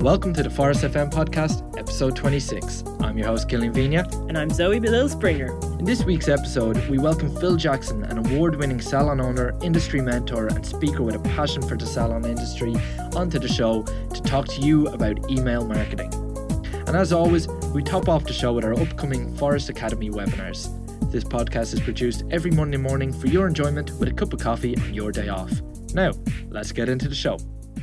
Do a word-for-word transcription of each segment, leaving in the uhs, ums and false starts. Welcome to the Forest F M podcast, episode twenty-six. I'm your host, Gillian Vigna. And I'm Zoe Belil Springer. In this week's episode, we welcome Phil Jackson, an award-winning salon owner, industry mentor, and speaker with a passion for the salon industry, onto the show to talk to you about email marketing. And as always, we top off the show with our upcoming Forest Academy webinars. This podcast is produced every Monday morning for your enjoyment with a cup of coffee and your day off. Now, let's get into the show.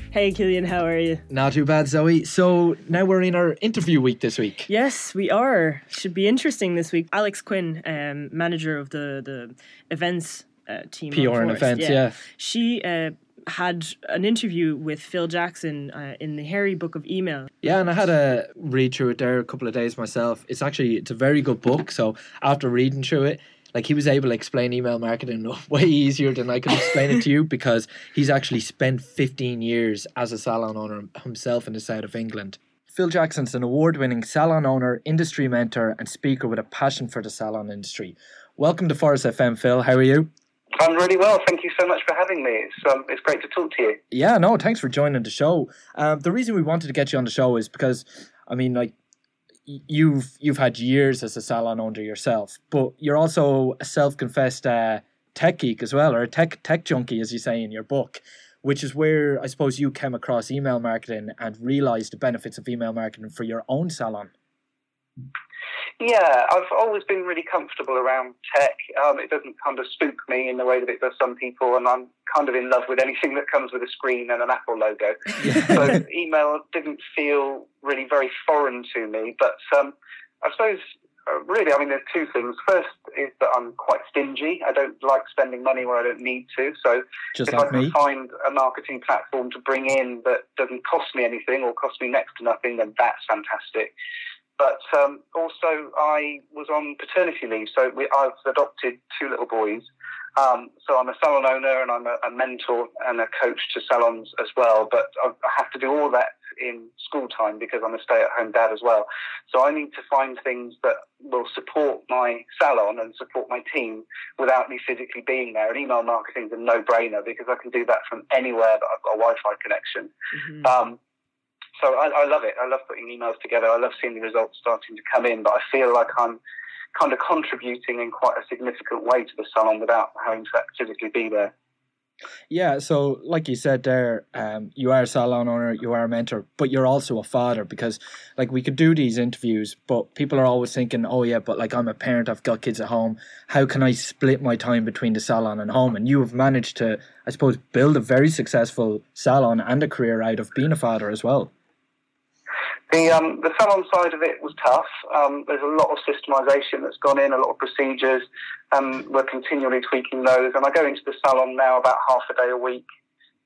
Hey Killian, how are you? Not too bad, Zoe. So now we're in our interview week this week. Yes, we are. Should be interesting this week. Alex Quinn, um, manager of the the events uh, team. P R and events, yeah. yeah. She uh, had an interview with Phil Jackson uh, in the Hairy Book of Email. Yeah, and I had a read through it there a couple of days myself. It's actually it's a very good book. So after reading through it, like he was able to explain email marketing way easier than I could explain it to you, because he's actually spent fifteen years as a salon owner himself in the south of England. Phil Jackson's an award-winning salon owner, industry mentor, and speaker with a passion for the salon industry. Welcome to Forest F M, Phil. How are you? I'm really well. Thank you so much for having me. It's um, it's great to talk to you. Yeah, no, thanks for joining the show. Um, the reason we wanted to get you on the show is because, I mean, like, You've you've had years as a salon owner yourself, but you're also a self-confessed uh, tech geek as well, or a tech tech junkie, as you say in your book, which is where I suppose you came across email marketing and realised the benefits of email marketing for your own salon. Yeah, I've always been really comfortable around tech. Um, it doesn't kind of spook me in the way that it does some people, and I'm kind of in love with anything that comes with a screen and an Apple logo. Yeah. So email didn't feel really very foreign to me, but um, I suppose, uh, really, I mean, there's two things. First is that I'm quite stingy. I don't like spending money where I don't need to, so Just if like I can me. find a marketing platform to bring in that doesn't cost me anything or cost me next to nothing, then that's fantastic. But um, also I was on paternity leave, so we, I've adopted two little boys. Um, so I'm a salon owner and I'm a, a mentor and a coach to salons as well. But I, I have to do all that in school time because I'm a stay-at-home dad as well. So I need to find things that will support my salon and support my team without me physically being there. And email marketing is a no-brainer because I can do that from anywhere that I've got a Wi-Fi connection. Mm-hmm. Um So I, I love it. I love putting emails together. I love seeing the results starting to come in, but I feel like I'm kind of contributing in quite a significant way to the salon without having to physically be there. Yeah, so like you said there, um, you are a salon owner, you are a mentor, but you're also a father, because like we could do these interviews, but people are always thinking, oh yeah, but like I'm a parent, I've got kids at home. How can I split my time between the salon and home? And you have managed to, I suppose, build a very successful salon and a career out of being a father as well. The um, the salon side of it was tough. Um, there's a lot of systemisation that's gone in, a lot of procedures, and we're continually tweaking those. And I go into the salon now about half a day a week,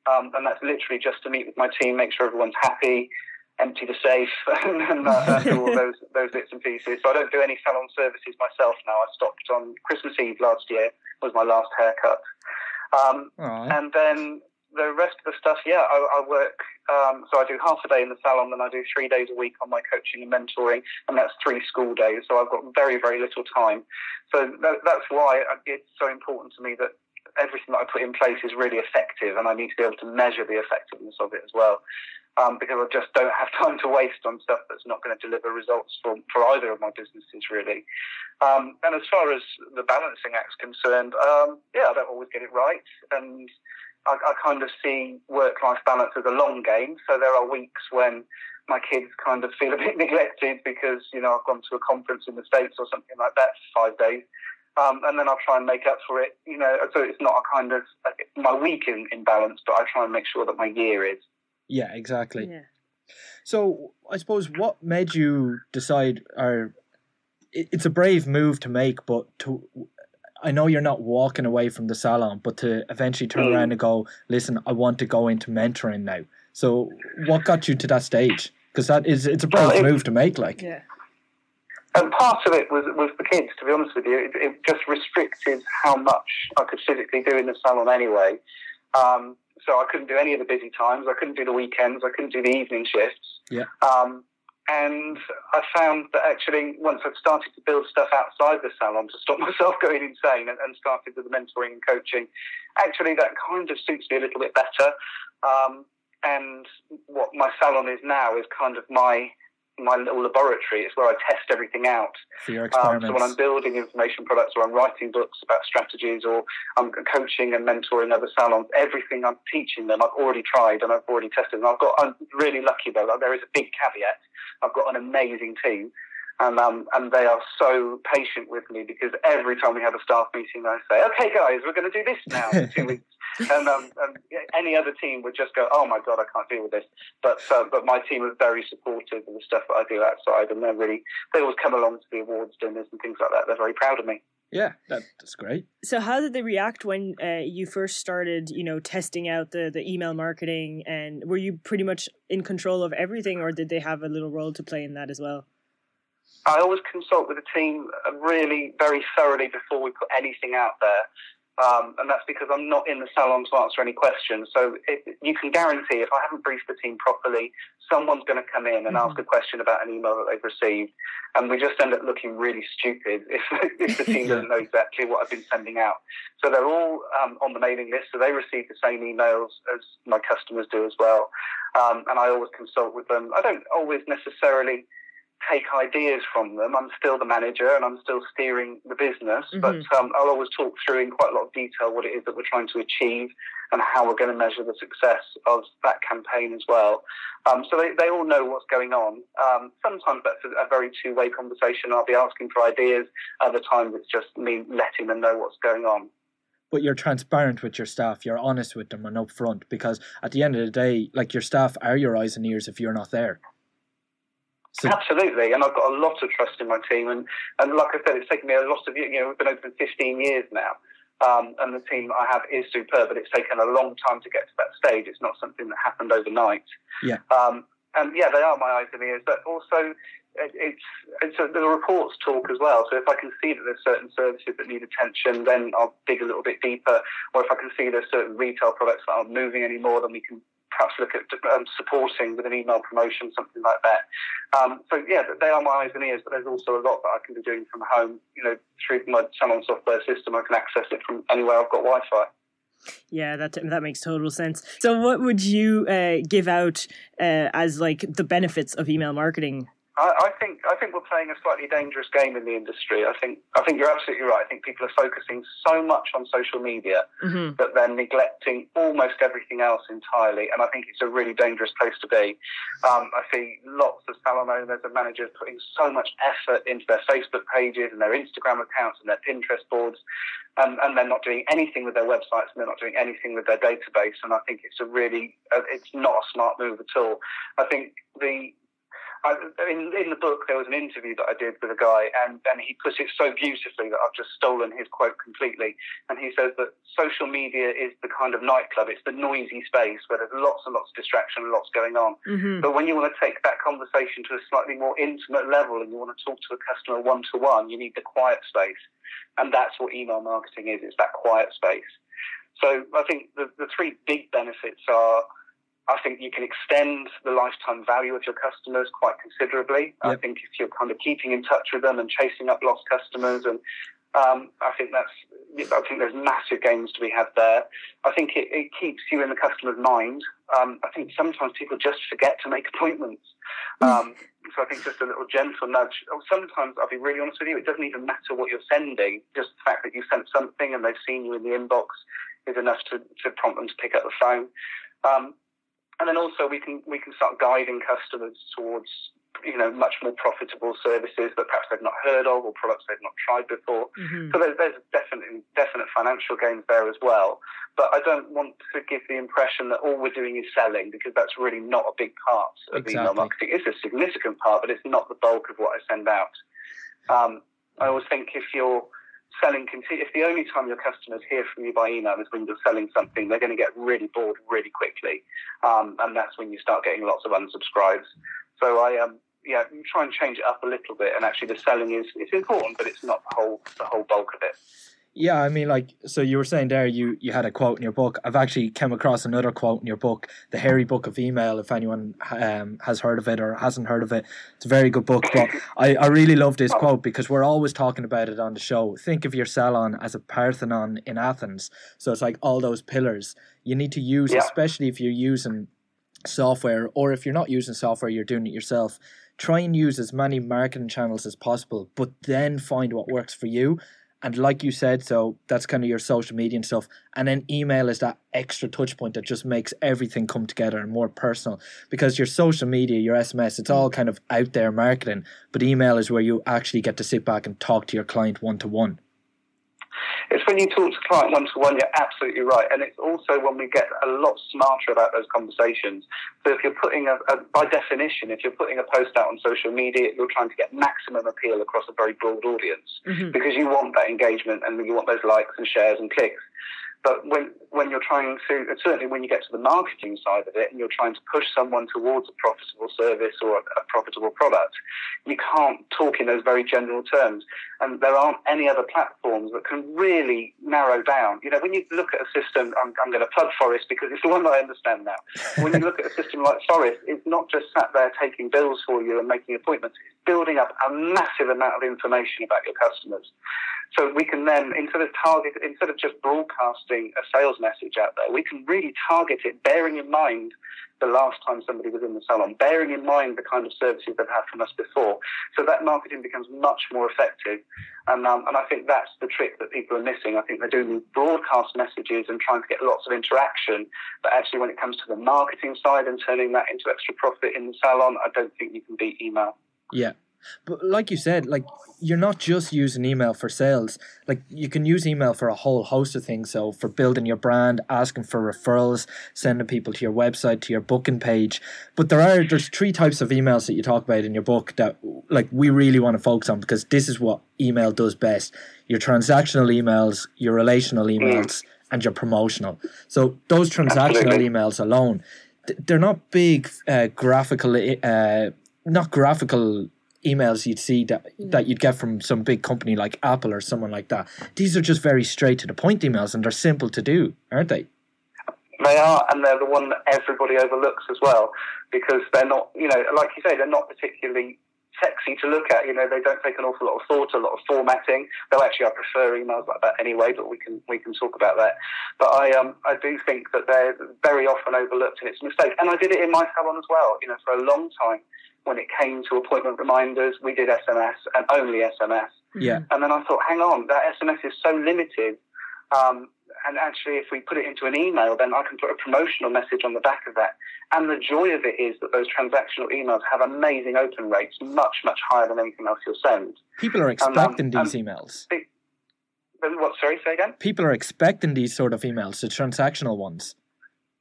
um, and that's literally just to meet with my team, make sure everyone's happy, empty the safe, and uh, do all those, those bits and pieces. So I don't do any salon services myself now. I stopped on Christmas Eve last year, was my last haircut. Um, and then... The rest of the stuff, yeah, I, I work, um, so I do half a day in the salon and I do three days a week on my coaching and mentoring, and that's three school days, so I've got very, very little time. So that, that's why it's so important to me that everything that I put in place is really effective, and I need to be able to measure the effectiveness of it as well, um, because I just don't have time to waste on stuff that's not going to deliver results for, for either of my businesses, really. Um, and as far as the balancing act's concerned, um, yeah, I don't always get it right, and I, I kind of see work-life balance as a long game. So there are weeks when my kids kind of feel a bit neglected because, you know, I've gone to a conference in the States or something like that for five days. Um, and then I'll try and make up for it, you know. So it's not a kind of my week in, in balance, but I try and make sure that my year is. Yeah, exactly. Yeah. So I suppose what made you decide, or it's a brave move to make, but to... I know you're not walking away from the salon, but to eventually turn mm. around and go, listen, I want to go into mentoring now. So what got you to that stage? Because that is, it's a brave well, it, move to make, like. Yeah. And part of it was was the kids, to be honest with you. It, it just restricted how much I could physically do in the salon anyway. Um, so I couldn't do any of the busy times. I couldn't do the weekends. I couldn't do the evening shifts. Yeah. Um, And I found that actually once I've started to build stuff outside the salon to stop myself going insane and, and started with the mentoring and coaching, actually that kind of suits me a little bit better. Um, And what my salon is now is kind of my my little laboratory. It's where I test everything out. For your experiments. Um, so when I'm building information products, or I'm writing books about strategies, or I'm coaching and mentoring other salons, everything I'm teaching them, I've already tried and I've already tested. And I've got, I'm really lucky though, like there is a big caveat. I've got an amazing team. And, um, and they are so patient with me, because every time we have a staff meeting, I say, "Okay, guys, we're going to do this now in two weeks." And, um, and any other team would just go, "Oh my God, I can't deal with this." But uh, but my team are very supportive of the stuff that I do outside, and they're really they always come along to the awards dinners and things like that. They're very proud of me. Yeah, that's great. So how did they react when uh, you first started, you know, testing out the, the email marketing? And were you pretty much in control of everything, or did they have a little role to play in that as well? I always consult with the team really very thoroughly before we put anything out there. Um, and that's because I'm not in the salon to answer any questions. So if, you can guarantee if I haven't briefed the team properly, someone's going to come in and mm-hmm. ask a question about an email that they've received. And we just end up looking really stupid if, if the team doesn't know exactly what I've been sending out. So they're all um, on the mailing list. So they receive the same emails as my customers do as well. Um, and I always consult with them. I don't always necessarily take ideas from them. I'm still the manager and I'm still steering the business, mm-hmm. but um, I'll always talk through in quite a lot of detail what it is that we're trying to achieve and how we're going to measure the success of that campaign as well. Um, so they, they all know what's going on. Um, sometimes that's a, a very two-way conversation. I'll be asking for ideas. Other times it's just me letting them know what's going on. But you're transparent with your staff, you're honest with them and upfront, because at the end of the day, like, your staff are your eyes and ears if you're not there. So. Absolutely, and I've got a lot of trust in my team, and, and like I said, it's taken me a lot of years. You know, we've been open fifteen years now, um, and the team I have is superb, but it's taken a long time to get to that stage. It's not something that happened overnight. Yeah. Um, and yeah, they are my eyes and ears, but also it, it's it's a, the reports talk as well. So if I can see that there's certain services that need attention, then I'll dig a little bit deeper. Or if I can see there's certain retail products that aren't moving anymore, then we can perhaps look at um, supporting with an email promotion, something like that. Um, so, yeah, they are my eyes and ears, but there's also a lot that I can be doing from home. You know, through my salon software system, I can access it from anywhere I've got Wi-Fi. Yeah, that that makes total sense. So what would you uh, give out uh, as, like, the benefits of email marketing? I, I think I think we're playing a slightly dangerous game in the industry. I think I think you're absolutely right. I think people are focusing so much on social media mm-hmm. that they're neglecting almost everything else entirely, and I think it's a really dangerous place to be. Um, I see lots of salon owners and managers putting so much effort into their Facebook pages and their Instagram accounts and their Pinterest boards, and, and they're not doing anything with their websites, and they're not doing anything with their database, and I think it's a really, uh, it's not a smart move at all. I think the I, in, in the book, there was an interview that I did with a guy, and, and he put it so beautifully that I've just stolen his quote completely. And he says that social media is the kind of nightclub. It's the noisy space where there's lots and lots of distraction and lots going on. Mm-hmm. But when you want to take that conversation to a slightly more intimate level and you want to talk to a customer one-to-one, you need the quiet space. And that's what email marketing is. It's that quiet space. So I think the, the three big benefits are, I think you can extend the lifetime value of your customers quite considerably. Yep. I think if you're kind of keeping in touch with them and chasing up lost customers, and um, I think that's, I think there's massive gains to be had there. I think it, it keeps you in the customer's mind. Um, I think sometimes people just forget to make appointments. Um, so I think just a little gentle nudge. Sometimes, I'll be really honest with you, it doesn't even matter what you're sending. Just the fact that you sent something and they've seen you in the inbox is enough to, to prompt them to pick up the phone. Um, And then also we can we can start guiding customers towards, you know, much more profitable services that perhaps they've not heard of or products they've not tried before. Mm-hmm. So there's, there's definitely definite financial gains there as well. But I don't want to give the impression that all we're doing is selling, because that's really not a big part of exactly. email marketing. It's a significant part, but it's not the bulk of what I send out. Um, I always think if you're selling, if the only time your customers hear from you by email is when you're selling something, they're going to get really bored really quickly. Um, and that's when you start getting lots of unsubscribes. So I, um, yeah, try and change it up a little bit. And actually the selling is, it's important, but it's not the whole, the whole bulk of it. Yeah, I mean, like, so you were saying there, you, you had a quote in your book. I've actually come across another quote in your book, The Hairy Book of Email, if anyone um, has heard of it or hasn't heard of it. It's a very good book, but I, I really love this quote because we're always talking about it on the show. Think of your salon as a Parthenon in Athens. So it's like all those pillars you need to use, yeah. especially if you're using software, or if you're not using software, you're doing it yourself, try and use as many marketing channels as possible, but then find what works for you. And like you said, so that's kind of your social media and stuff. And then email is that extra touch point that just makes everything come together and more personal, because your social media, your S M S, it's all kind of out there marketing, but email is where you actually get to sit back and talk to your client one-to-one. It's when you talk to client one-to-one, you're absolutely right. And it's also when we get a lot smarter about those conversations. So if you're putting, a, a by definition, if you're putting a post out on social media, you're trying to get maximum appeal across a very broad audience, mm-hmm. because you want that engagement and you want those likes and shares and clicks. But when when you're trying to, and certainly when you get to the marketing side of it and you're trying to push someone towards a profitable service or a, a profitable product, you can't talk in those very general terms. And there aren't any other platforms that can really narrow down. You know, when you look at a system, I'm, I'm going to plug Forest because it's the one that I understand now. When you look at a system like Forest, it's not just sat there taking bills for you and making appointments. It's building up a massive amount of information about your customers. So we can then, instead of target, instead of just broadcasting a sales message out there, we can really target it, bearing in mind the last time somebody was in the salon, bearing in mind the kind of services they've had from us before. So that marketing becomes much more effective. And um, and I think that's the trick that people are missing. I think they're doing broadcast messages and trying to get lots of interaction. But actually, when it comes to the marketing side and turning that into extra profit in the salon, I don't think you can beat email. Yeah. But like you said, like you're not just using email for sales. Like you can use email for a whole host of things. So for building your brand, asking for referrals, sending people to your website, to your booking page. But there are there's three types of emails that you talk about in your book that like we really want to focus on, because this is what email does best. Your transactional emails, your relational emails, and your promotional. So those transactional emails alone, they're not big uh, graphical, uh, not graphical emails you'd see that that you'd get from some big company like Apple or someone like that. These are just very straight to the point emails, and they're simple to do, aren't they? They are, and they're the one that everybody overlooks as well, because they're not, you know, like you say, they're not particularly sexy to look at. You know, they don't take an awful lot of thought, a lot of formatting. Though actually, I prefer emails like that anyway. But we can we can talk about that. But I um I do think that they're very often overlooked, and it's a mistake. And I did it in my salon as well. You know, for a long time, when it came to appointment reminders, we did S M S and only S M S. Yeah. And then I thought, hang on, that S M S is so limited. Um, and actually, if we put it into an email, then I can put a promotional message on the back of that. And the joy of it is that those transactional emails have amazing open rates, much, much higher than anything else you'll send. People are expecting um, um, these um, emails. They, what, sorry, say again? People are expecting these sort of emails, the transactional ones.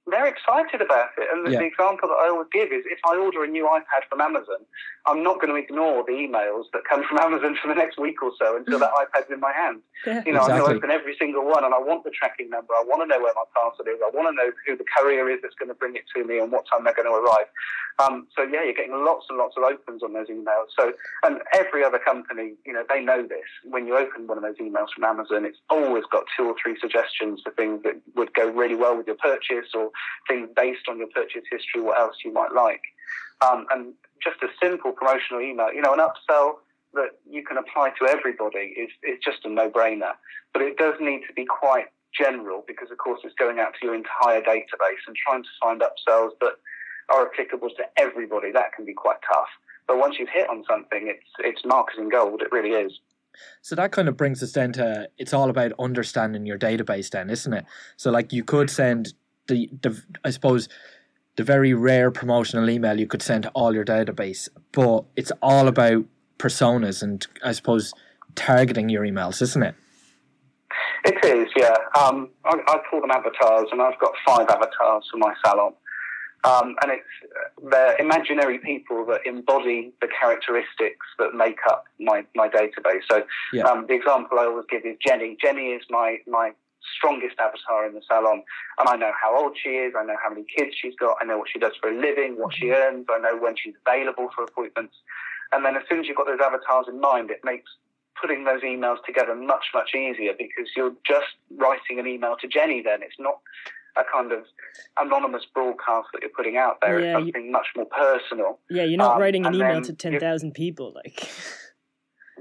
They're excited about it. And the, yeah. the example that I always give is if I order a new iPad from Amazon, I'm not going to ignore the emails that come from Amazon for the next week or so until that iPad's in my hand. Yeah, you know, exactly. I'm going to open every single one, and I want the tracking number. I want to know where my parcel is. I want to know who the courier is that's going to bring it to me and what time they're going to arrive. Um, so, yeah, you're getting lots and lots of opens on those emails. So, and every other company, you know, they know this. When you open one of those emails from Amazon, it's always got two or three suggestions for things that would go really well with your purchase, or things based on your purchase history, what else you might like. Um, and just a simple promotional email, you know, an upsell that you can apply to everybody is, is just a no-brainer. But it does need to be quite general, because, of course, it's going out to your entire database, and trying to find upsells that are applicable to everybody, that can be quite tough. But once you've hit on something, it's it's marketing gold, it really is. So that kind of brings us then to, it's all about understanding your database then, isn't it? So, like, you could send the, the I suppose, the very rare promotional email you could send to all your database, but it's all about personas and, I suppose, targeting your emails, isn't it? It is, yeah. Um, I, I call them avatars, and I've got five avatars for my salon. Um, and it's they're imaginary people that embody the characteristics that make up my, my database. So yeah. um, the example I always give is Jenny. Jenny is my, my strongest avatar in the salon. And I know how old she is. I know how many kids she's got. I know what she does for a living, what she earns. I know when she's available for appointments. And then as soon as you've got those avatars in mind, it makes putting those emails together much, much easier, because you're just writing an email to Jenny then. It's not a kind of anonymous broadcast that you're putting out there. Yeah, it's something you, much more personal. Yeah, you're not um, writing an email to ten thousand people. Like,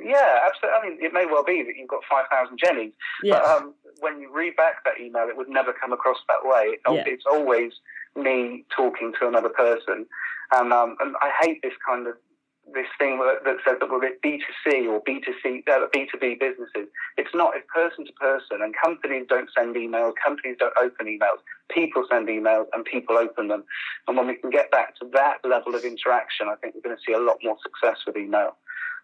Yeah, absolutely. I mean, it may well be that you've got five thousand Jennies, yes. but um, when you read back that email, it would never come across that way. Yeah. It's always me talking to another person. And, um, and I hate this kind of this thing that, that says that we're at B two C or B two C, uh, B two B businesses. It's not. It's person to person, and companies don't send emails, companies don't open emails. People send emails and people open them. And when we can get back to that level of interaction, I think we're going to see a lot more success with email.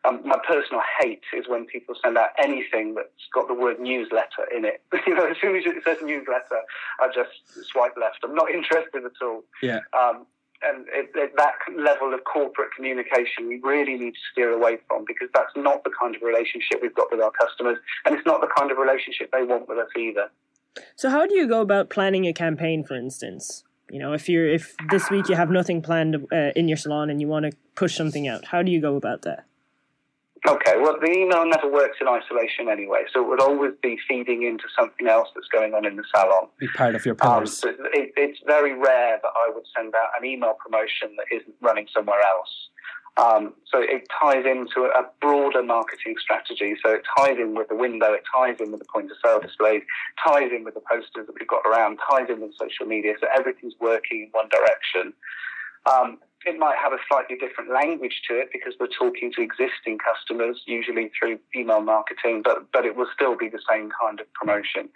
Um, my personal hate is when people send out anything that's got the word newsletter in it. You know, as soon as it says newsletter, I just swipe left. I'm not interested at all. Yeah. Um, and it, it, that level of corporate communication we really need to steer away from, because that's not the kind of relationship we've got with our customers, and it's not the kind of relationship they want with us either. So how do you go about planning a campaign, for instance? You know, if you're if this week you have nothing planned uh, in your salon and you want to push something out, how do you go about that? Okay, well, the email never works in isolation anyway, so it would always be feeding into something else that's going on in the salon. Be part of your pillars. Um, it, it's very rare that I would send out an email promotion that isn't running somewhere else. Um, so it ties into a broader marketing strategy. So it ties in with the window, it ties in with the point of sale displays, ties in with the posters that we've got around, ties in with social media, so everything's working in one direction. Um, it might have a slightly different language to it because we're talking to existing customers, usually through email marketing, but, but it will still be the same kind of promotion.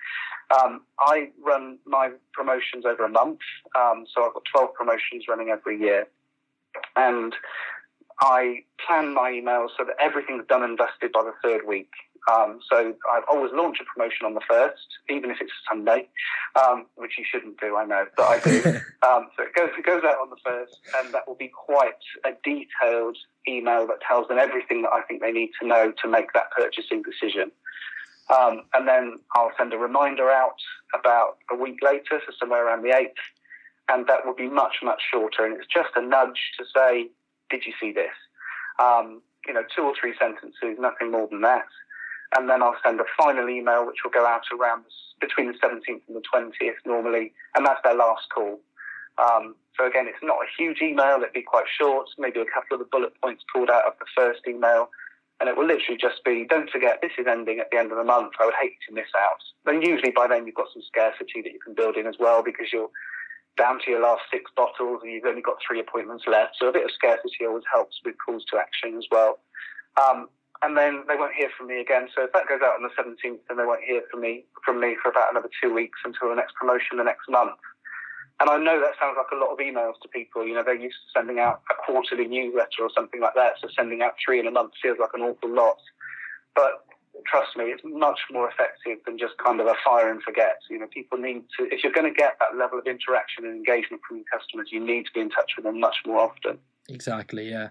Um, I run my promotions over a month, um, so I've got twelve promotions running every year. And I plan my emails so that everything's done and dusted by the third week. Um, so I've always launched a promotion on the first, even if it's Sunday, um, which you shouldn't do, I know, but I do. um, so it goes, it goes out on the first, and that will be quite a detailed email that tells them everything that I think they need to know to make that purchasing decision. Um, and then I'll send a reminder out about a week later, so somewhere around the eighth, and that will be much, much shorter. And it's just a nudge to say, did you see this? Um, you know, two or three sentences, nothing more than that. And then I'll send a final email, which will go out around between the seventeenth and the twentieth normally, and that's their last call. Um, so again, it's not a huge email. It'd be quite short, maybe a couple of the bullet points pulled out of the first email, and it will literally just be, don't forget, this is ending at the end of the month. I would hate to miss out. And usually by then you've got some scarcity that you can build in as well, because you're down to your last six bottles and you've only got three appointments left. So a bit of scarcity always helps with calls to action as well. Um, And then they won't hear from me again. So if that goes out on the seventeenth, then they won't hear from me from me for about another two weeks until the next promotion the next month. And I know that sounds like a lot of emails to people. You know, they're used to sending out a quarterly newsletter or something like that. So sending out three in a month feels like an awful lot. But trust me, it's much more effective than just kind of a fire and forget. You know, people need to, if you're going to get that level of interaction and engagement from your customers, you need to be in touch with them much more often. Exactly, yeah.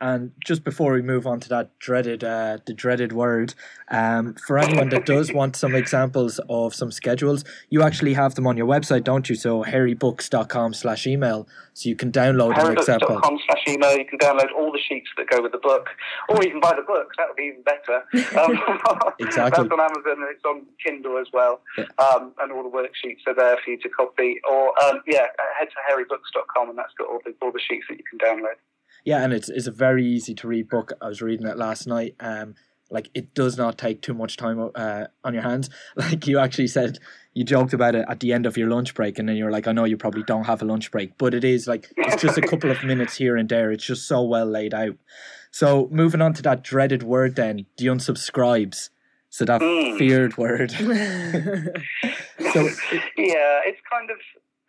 And just before we move on to that dreaded, uh, the dreaded word, um, for anyone that does want some examples of some schedules, you actually have them on your website, don't you? So hairybooks.com slash email. So you can download an example. hairybooks.com slash email. You can download all the sheets that go with the book, or you can buy the book. That would be even better. Um, exactly. That's on Amazon, and it's on Kindle as well. Yeah. Um, and all the worksheets are there for you to copy. Or um, yeah, head to hairybooks dot com, and that's got all the all the sheets that you can download. Yeah, and it's it's a very easy to read book. I was reading it last night. Um, like it does not take too much time uh, on your hands. Like you actually said, you joked about it at the end of your lunch break, and then you're like, I know you probably don't have a lunch break, but it is like it's just a couple of minutes here and there. It's just so well laid out. So moving on to that dreaded word, then the unsubscribes. So that mm. feared word. so, yeah, it's kind of.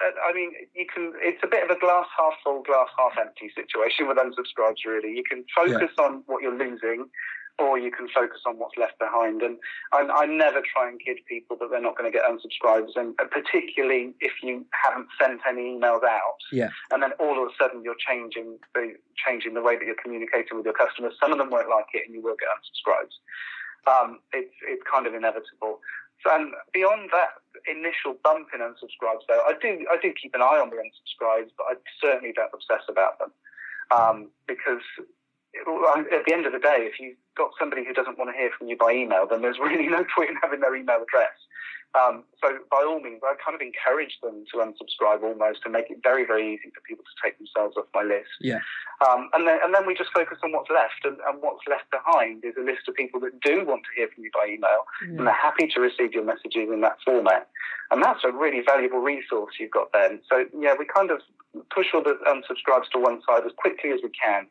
I mean, you can. It's a bit of a glass half full, glass half empty situation with unsubscribes. Really, you can focus yeah. on what you're losing, or you can focus on what's left behind. And I, I never try and kid people that they're not going to get unsubscribes, and particularly if you haven't sent any emails out. Yeah. And then all of a sudden you're changing the changing the way that you're communicating with your customers. Some of them won't like it, and you will get unsubscribes. Um, it's it's kind of inevitable. And beyond that initial bump in unsubscribes, though, I do I do keep an eye on the unsubscribes, but I certainly don't obsess about them. Um, because it, at the end of the day, if you got somebody who doesn't want to hear from you by email, then there's really no point in having their email address. Um, so by all means, I kind of encourage them to unsubscribe almost and make it very, very easy for people to take themselves off my list. Yeah. Um, and then and then we just focus on what's left, and, and what's left behind is a list of people that do want to hear from you by email, mm. and they're happy to receive your messages in that format. And that's a really valuable resource you've got then. So, yeah, we kind of push all the unsubscribes to one side as quickly as we can.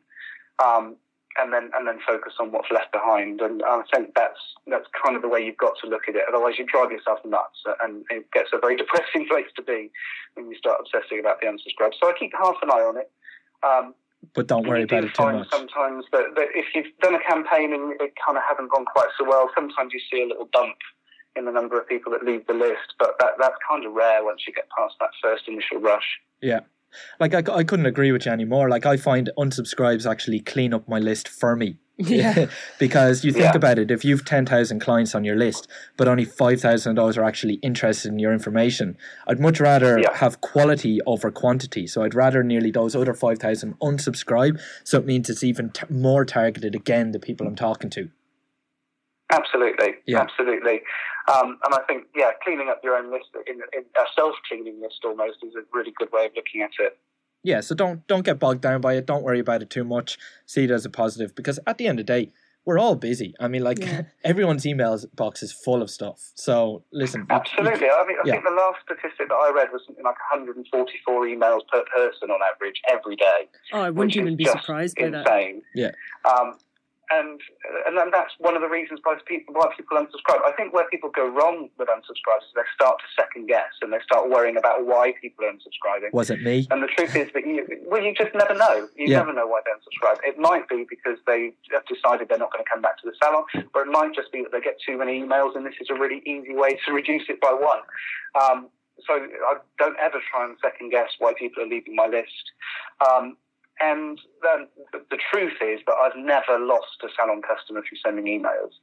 Um, And then and then focus on what's left behind, and I think that's that's kind of the way you've got to look at it. Otherwise, you drive yourself nuts, and it gets a very depressing place to be when you start obsessing about the unsubscribe. So I keep half an eye on it, um, but don't worry about it too much. Sometimes that, that if you've done a campaign and it kind of hasn't gone quite so well, sometimes you see a little bump in the number of people that leave the list, but that that's kind of rare once you get past that first initial rush. Yeah. Like, I, I couldn't agree with you anymore. Like, I find unsubscribes actually clean up my list for me. Yeah. Because you think yeah. about it, if you've ten thousand clients on your list, but only five thousand of those are actually interested in your information, I'd much rather yeah. have quality over quantity. So I'd rather nearly those other five thousand unsubscribe. So it means it's even t- more targeted, again, the people I'm talking to. Absolutely, yeah. absolutely. Um, and I think, yeah, cleaning up your own list, in, in a self-cleaning list almost, is a really good way of looking at it. Yeah, so don't don't get bogged down by it. Don't worry about it too much. See it as a positive, because at the end of the day, we're all busy. I mean, like, yeah. everyone's email box is full of stuff. So, listen. Absolutely. You, I mean, I yeah. think the last statistic that I read was something like one hundred forty-four emails per person on average every day. Oh, I wouldn't even be surprised by that. Insane. Yeah. Um, And and then that's one of the reasons why people why people unsubscribe. I think where people go wrong with unsubscribes is they start to second guess and they start worrying about why people are unsubscribing. Was it me? And the truth is that you well you just never know. You yeah. never know why they unsubscribe. It might be because they have decided they're not going to come back to the salon, or it might just be that they get too many emails and this is a really easy way to reduce it by one. Um, so I don't ever try and second guess why people are leaving my list. Um, And then the truth is that I've never lost a salon customer through sending emails.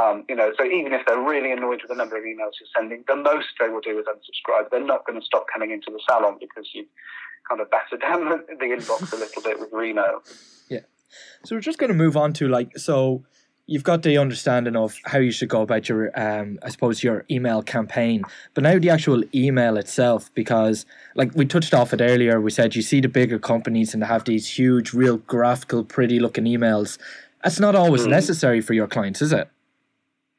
Um, you know, so even if they're really annoyed with the number of emails you're sending, the most they will do is unsubscribe. They're not going to stop coming into the salon because you kind of battered down the, the inbox a little bit with your email. Yeah. So we're just going to move on to, like, so you've got the understanding of how you should go about your, um, I suppose, your email campaign. But now the actual email itself, because, like, we touched off it earlier, we said you see the bigger companies and they have these huge, real graphical, pretty-looking emails. That's not always mm. necessary for your clients, is it?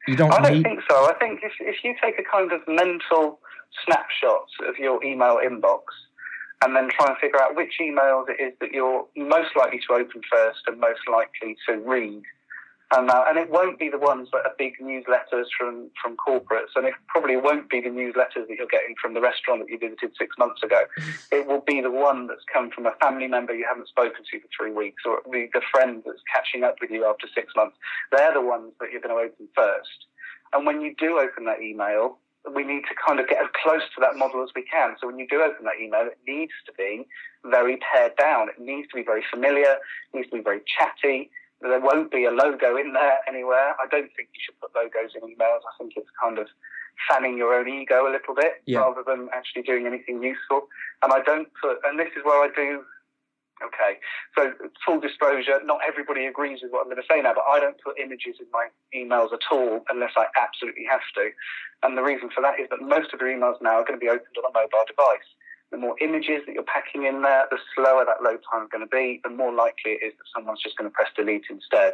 You don't I don't need- think so. I think if, if you take a kind of mental snapshot of your email inbox, and then try and figure out which emails it is that you're most likely to open first and most likely to read, And, uh, and it won't be the ones that are big newsletters from, from corporates, and it probably won't be the newsletters that you're getting from the restaurant that you visited six months ago. It will be the one that's come from a family member you haven't spoken to for three weeks, or the, the friend that's catching up with you after six months. They're the ones that you're going to open first. And when you do open that email, we need to kind of get as close to that model as we can. So when you do open that email, it needs to be very pared down. It needs to be very familiar. It needs to be very chatty. There won't be a logo in there anywhere. I don't think you should put logos in emails. I think it's kind of fanning your own ego a little bit yeah. rather than actually doing anything useful. And I don't put, and this is where I do, okay, so full disclosure, not everybody agrees with what I'm going to say now, but I don't put images in my emails at all unless I absolutely have to. And the reason for that is that most of your emails now are going to be opened on a mobile device. The more images that you're packing in there, the slower that load time is going to be, the more likely it is that someone's just going to press delete instead.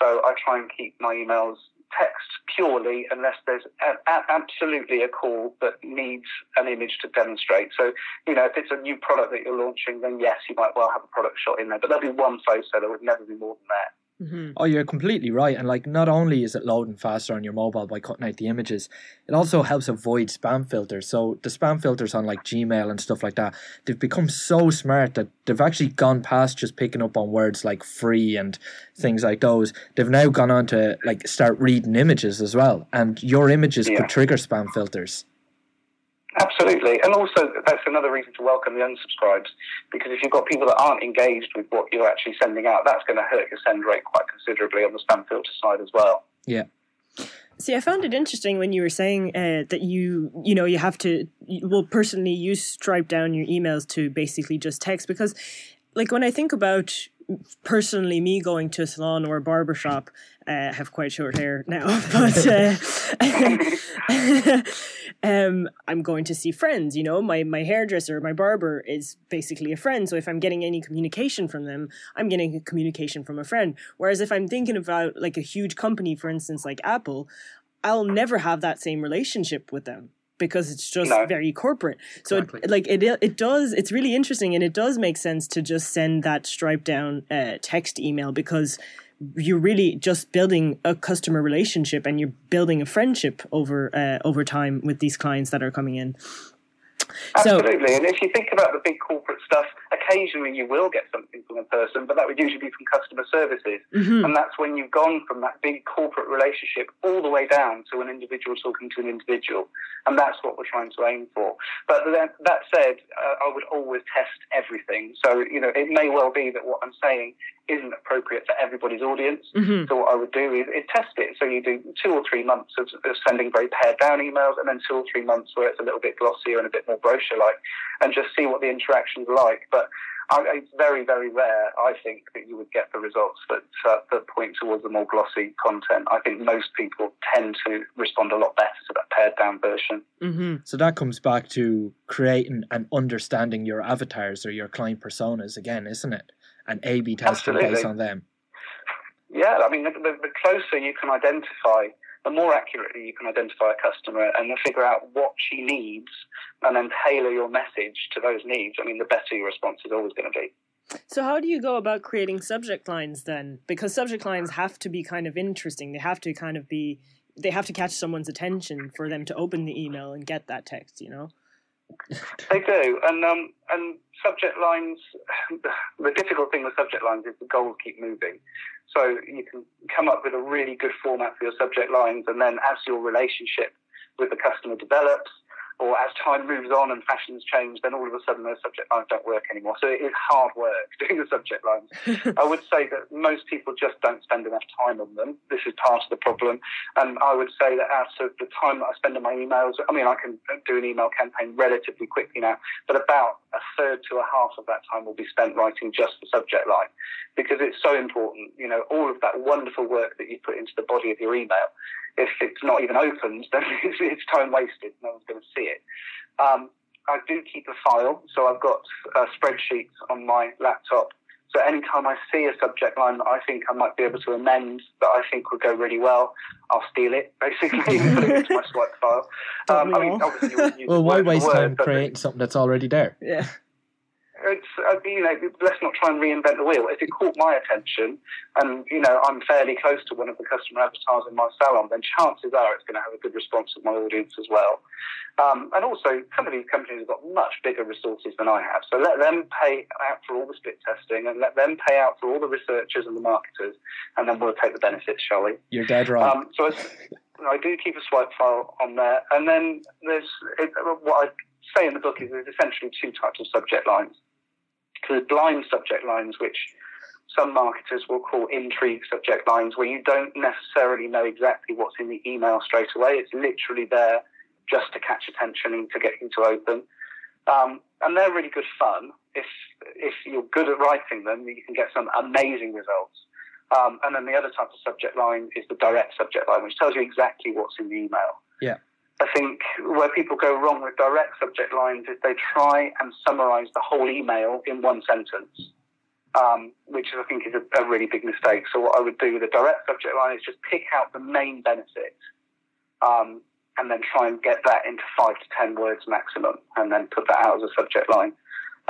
So I try and keep my emails text purely unless there's a- a- absolutely a call that needs an image to demonstrate. So, you know, if it's a new product that you're launching, then yes, you might well have a product shot in there, but there'll be one photo. There would never be more than that. Mm-hmm. Oh, you're completely right. And, like, not only is it loading faster on your mobile by cutting out the images, it also helps avoid spam filters. So the spam filters on, like, Gmail and stuff like that, they've become so smart that they've actually gone past just picking up on words like free and things like those. They've now gone on to, like, start reading images as well. And your images yeah. could trigger spam filters. Absolutely. And also, that's another reason to welcome the unsubscribes, because if you've got people that aren't engaged with what you're actually sending out, that's going to hurt your send rate quite considerably on the spam filter side as well. Yeah. See, I found it interesting when you were saying uh, that you, you know, you have to, well, personally, you stripe down your emails to basically just text, because, like, when I think about personally, me going to a salon or a barbershop, uh, have quite short hair now, but uh, um, I'm going to see friends, you know, my, my hairdresser, my barber is basically a friend. So if I'm getting any communication from them, I'm getting a communication from a friend. Whereas if I'm thinking about like a huge company, for instance, like Apple, I'll never have that same relationship with them, because it's just no. very corporate. So exactly. it, like it it does, it's really interesting, and it does make sense to just send that striped down uh, text email, because you're really just building a customer relationship and you're building a friendship over uh, over time with these clients that are coming in. Absolutely. So, and if you think about the big corporate stuff, occasionally you will get something from a person, but that would usually be from customer services. Mm-hmm. And that's when you've gone from that big corporate relationship all the way down to an individual talking to an individual. And that's what we're trying to aim for. But then, that said, uh, I would always test everything. So, you know, it may well be that what I'm saying isn't appropriate for everybody's audience. Mm-hmm. So what I would do is, is test it. So you do two or three months of, of sending very pared down emails, and then two or three months where it's a little bit glossier and a bit more brochure-like, and just see what the interaction's like. But I, it's very, very rare, I think, that you would get the results that, uh, that point towards the more glossy content. I think most people tend to respond a lot better to that pared-down version. Mm-hmm. So that comes back to creating and understanding your avatars or your client personas again, isn't it? And A B testing based on them. Yeah, I mean, the, the closer you can identify, the more accurately you can identify a customer and figure out what she needs, and then tailor your message to those needs. I mean, the better your response is always going to be. So how do you go about creating subject lines then? Because subject lines have to be kind of interesting. They have to kind of be, they have to catch someone's attention for them to open the email and get that text, you know? They do, and um, and subject lines. The difficult thing with subject lines is the goals keep moving. So you can come up with a really good format for your subject lines, and then as your relationship with the customer develops, or as time moves on and fashions change, then all of a sudden those subject lines don't work anymore. So it is hard work doing the subject lines. I would say that most people just don't spend enough time on them. This is part of the problem. And I would say that out of the time that I spend on my emails, I mean, I can do an email campaign relatively quickly now, but about a third to a half of that time will be spent writing just the subject line, because it's so important. You know, all of that wonderful work that you put into the body of your email, if it's not even opened, then it's time wasted. No one's going to see it. Um, I do keep a file, so I've got uh, spreadsheets on my laptop. So anytime I see a subject line that I think I might be able to amend, that I think would go really well, I'll steal it, basically, and put it into my swipe file. Um, I mean, obviously, you would use well, why waste word, time creating something that's already there? Yeah. It's, you know, let's not try and reinvent the wheel. If it caught my attention, and you know, I'm fairly close to one of the customer avatars in my salon, then chances are it's going to have a good response with my audience as well. Um, and also, some of these companies have got much bigger resources than I have, so let them pay out for all the split testing, and let them pay out for all the researchers and the marketers, and then we'll take the benefits, shall we? You're dead right. Um, so it's, I do keep a swipe file on there, and then there's it, what I say in the book is there's essentially two types of subject lines. The blind subject lines, which some marketers will call intrigue subject lines, where you don't necessarily know exactly what's in the email straight away. It's literally there just to catch attention and to get you to open. Um, and they're really good fun. If if you're good at writing them, you can get some amazing results. Um, and then the other type of subject line is the direct subject line, which tells you exactly what's in the email. Yeah. I think where people go wrong with direct subject lines is they try and summarise the whole email in one sentence, um, which I think is a, a really big mistake. So what I would do with a direct subject line is just pick out the main benefit, um, and then try and get that into five to ten words maximum, and then put that out as a subject line.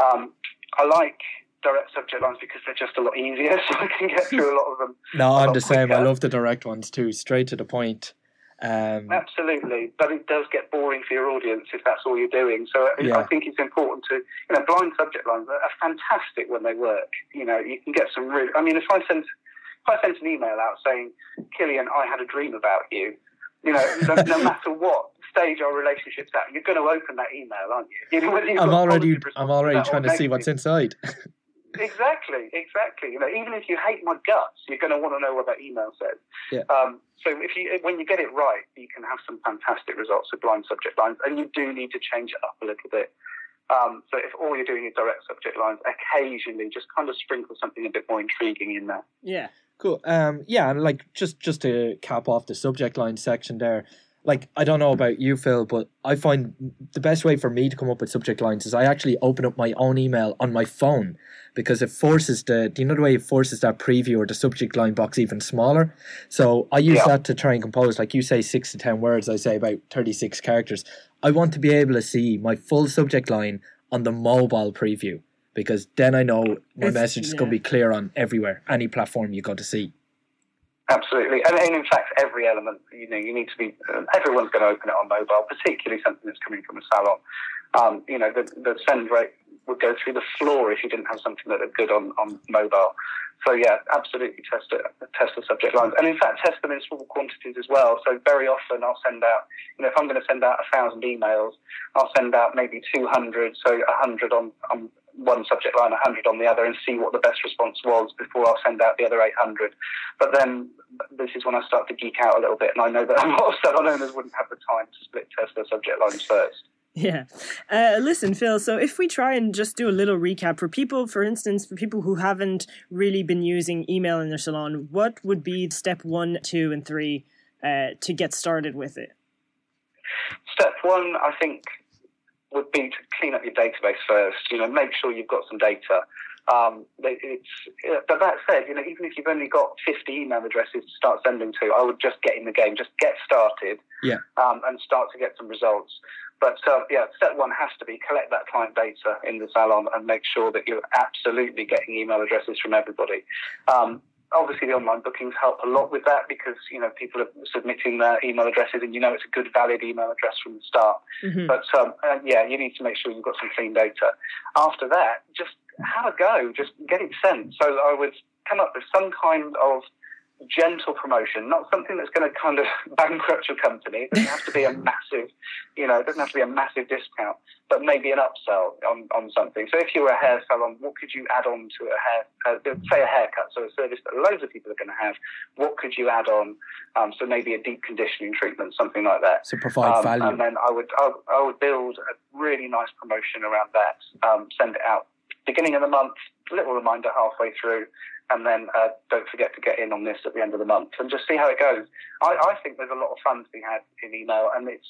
Um, I like direct subject lines because they're just a lot easier, so I can get through a lot of them. No, I'm the same. Quicker. I love the direct ones too, straight to the point. Um, Absolutely, but it does get boring for your audience if that's all you're doing. So yeah. I think it's important to, you know, blind subject lines are fantastic when they work. You know, you can get some really, I mean, if I sent, if I sent an email out saying, Killian, I had a dream about you, you know, no, no matter what stage our relationship's at, you're going to open that email, aren't you? you know, whether you've I'm, already, I'm already trying to negative. see what's inside. Exactly, exactly. You know, even if you hate my guts, you're going to want to know what that email says. Yeah. Um, so if you, when you get it right, you can have some fantastic results with blind subject lines, and you do need to change it up a little bit. Um, so if all you're doing is direct subject lines, occasionally just kind of sprinkle something a bit more intriguing in there. Yeah, cool. Um, yeah, and like just, just to cap off the subject line section there, like, I don't know about you, Phil, but I find the best way for me to come up with subject lines is I actually open up my own email on my phone, because it forces the, do you know the way it forces that preview or the subject line box even smaller? So I use yeah. that to try and compose, like you say, six to ten words, I say about thirty-six characters. I want to be able to see my full subject line on the mobile preview, because then I know my it's, message is yeah. going to be clear on everywhere, any platform you go to see. Absolutely, and, and in fact, every element, you know, you need to be, uh, everyone's going to open it on mobile, particularly something that's coming from a salon. Um, you know, the, the send rate would go through the floor if you didn't have something that looked good on, on mobile. So yeah, absolutely test it, test the subject lines. And in fact, test them in small quantities as well. So very often I'll send out, you know, if I'm going to send out a thousand emails, I'll send out maybe two hundred, so one hundred on, on one subject line, one hundred on the other, and see what the best response was before I'll send out the other eight hundred. But then this is when I start to geek out a little bit, and I know that a lot of salon owners wouldn't have the time to split test their subject lines first. Yeah. Uh, listen, Phil, so if we try and just do a little recap for people, for instance, for people who haven't really been using email in their salon, what would be step one, two, and three uh, to get started with it? Step one, I think, would be to clean up your database first. You know, make sure you've got some data. Um, it's, but that said, you know, even if you've only got fifty email addresses to start sending to, I would just get in the game, just get started, yeah, um, and start to get some results. But uh, yeah, step one has to be collect that client data in the salon and make sure that you're absolutely getting email addresses from everybody. Um, obviously, the online bookings help a lot with that, because, you know, people are submitting their email addresses and you know it's a good, valid email address from the start. Mm-hmm. But um, uh, yeah, you need to make sure you've got some clean data. After that, just have a go, just get it sent. So I would come up with some kind of gentle promotion, not something that's going to kind of bankrupt your company. It doesn't have to be a massive, you know, it doesn't have to be a massive discount, but maybe an upsell on, on something. So if you were a hair salon, what could you add on to a hair, uh, say a haircut, so a service that loads of people are going to have, what could you add on? Um, so maybe a deep conditioning treatment, something like that. So provide um, value. And then I would, I, I would build a really nice promotion around that, um, send it out beginning of the month, little reminder halfway through, and then uh, don't forget to get in on this at the end of the month and just see how it goes. I, I think there's a lot of fun to be had in email, and it's,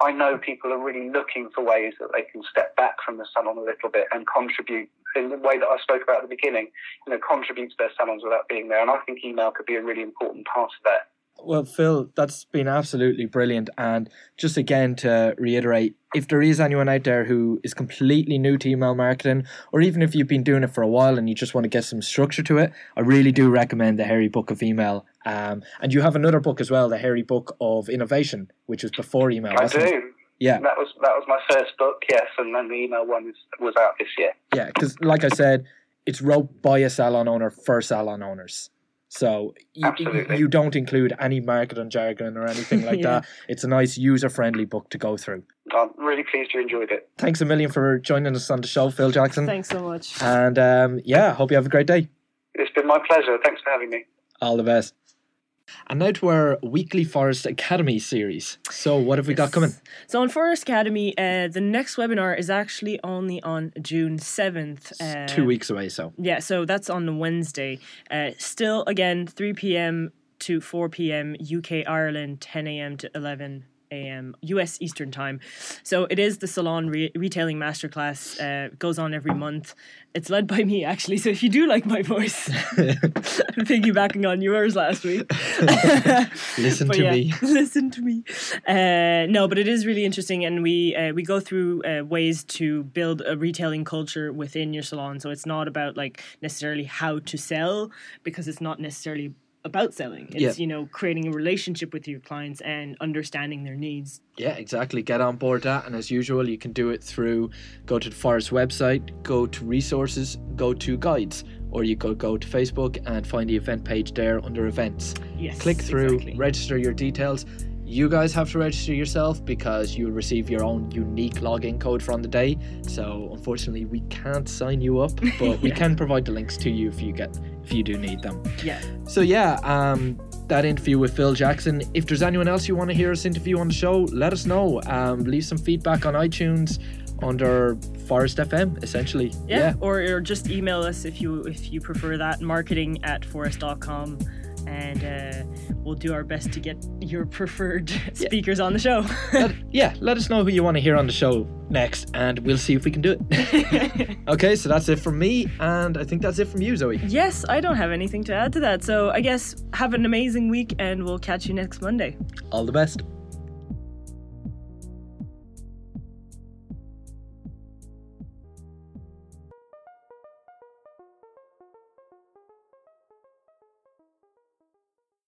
I know people are really looking for ways that they can step back from the salon a little bit and contribute in the way that I spoke about at the beginning, you know, contribute to their salons without being there. And I think email could be a really important part of that. Well, Phil, that's been absolutely brilliant. And just again to reiterate, if there is anyone out there who is completely new to email marketing, or even if you've been doing it for a while and you just want to get some structure to it, I really do recommend the Hairy Book of Email. Um, and you have another book as well, the Hairy Book of Innovation, which was before email. I wasn't do. It? Yeah, that was that was my first book, yes, and then the email one was, was out this year. Yeah, because like I said, it's wrote by a salon owner for salon owners. So you, you don't include any marketing jargon or anything like yeah. that. It's a nice user-friendly book to go through. I'm really pleased you enjoyed it. Thanks a million for joining us on the show, Phil Jackson. Thanks so much. And um, yeah, hope you have a great day. It's been my pleasure. Thanks for having me. All the best. And now to our weekly Forest Academy series. So what have we yes. got coming? So on Forest Academy, uh, the next webinar is actually only on June seventh. Uh, two weeks away, so. Yeah, so that's on the Wednesday. Uh, still, again, three p.m. to four p.m. U K, Ireland, ten a.m. to eleven a.m. U S Eastern Time. So it is the Salon Re- Retailing Masterclass. Uh, it goes on every month. It's led by me, actually. So if you do like my voice, piggybacking on yours last week. listen, to yeah, listen to me. Listen to me. No, but it is really interesting. And we uh, we go through uh, ways to build a retailing culture within your salon. So it's not about like necessarily how to sell, because it's not necessarily about selling. It's, yeah. you know, creating a relationship with your clients and understanding their needs. Yeah, exactly. Get on board that. And as usual, you can do it through, go to the Forest website, go to resources, go to guides, or you could go to Facebook and find the event page there under events. Yes, click through, exactly. Register your details. You guys have to register yourself because you'll receive your own unique login code from the day. So unfortunately, we can't sign you up, but yeah. we can provide the links to you if you get if you do need them. Yeah. So yeah, um, that interview with Phil Jackson. If there's anyone else you want to hear us interview on the show, let us know. Um, leave some feedback on iTunes under Forest F M, essentially. Yeah, yeah. Or, or just email us if you if you prefer that, marketing at forest dot com, and uh, we'll do our best to get your preferred speakers yeah. on the show. let, yeah, let us know who you want to hear on the show next, and we'll see if we can do it. Okay, so that's it from me, and I think that's it from you, Zoe. Yes, I don't have anything to add to that, so I guess have an amazing week, and we'll catch you next Monday. All the best.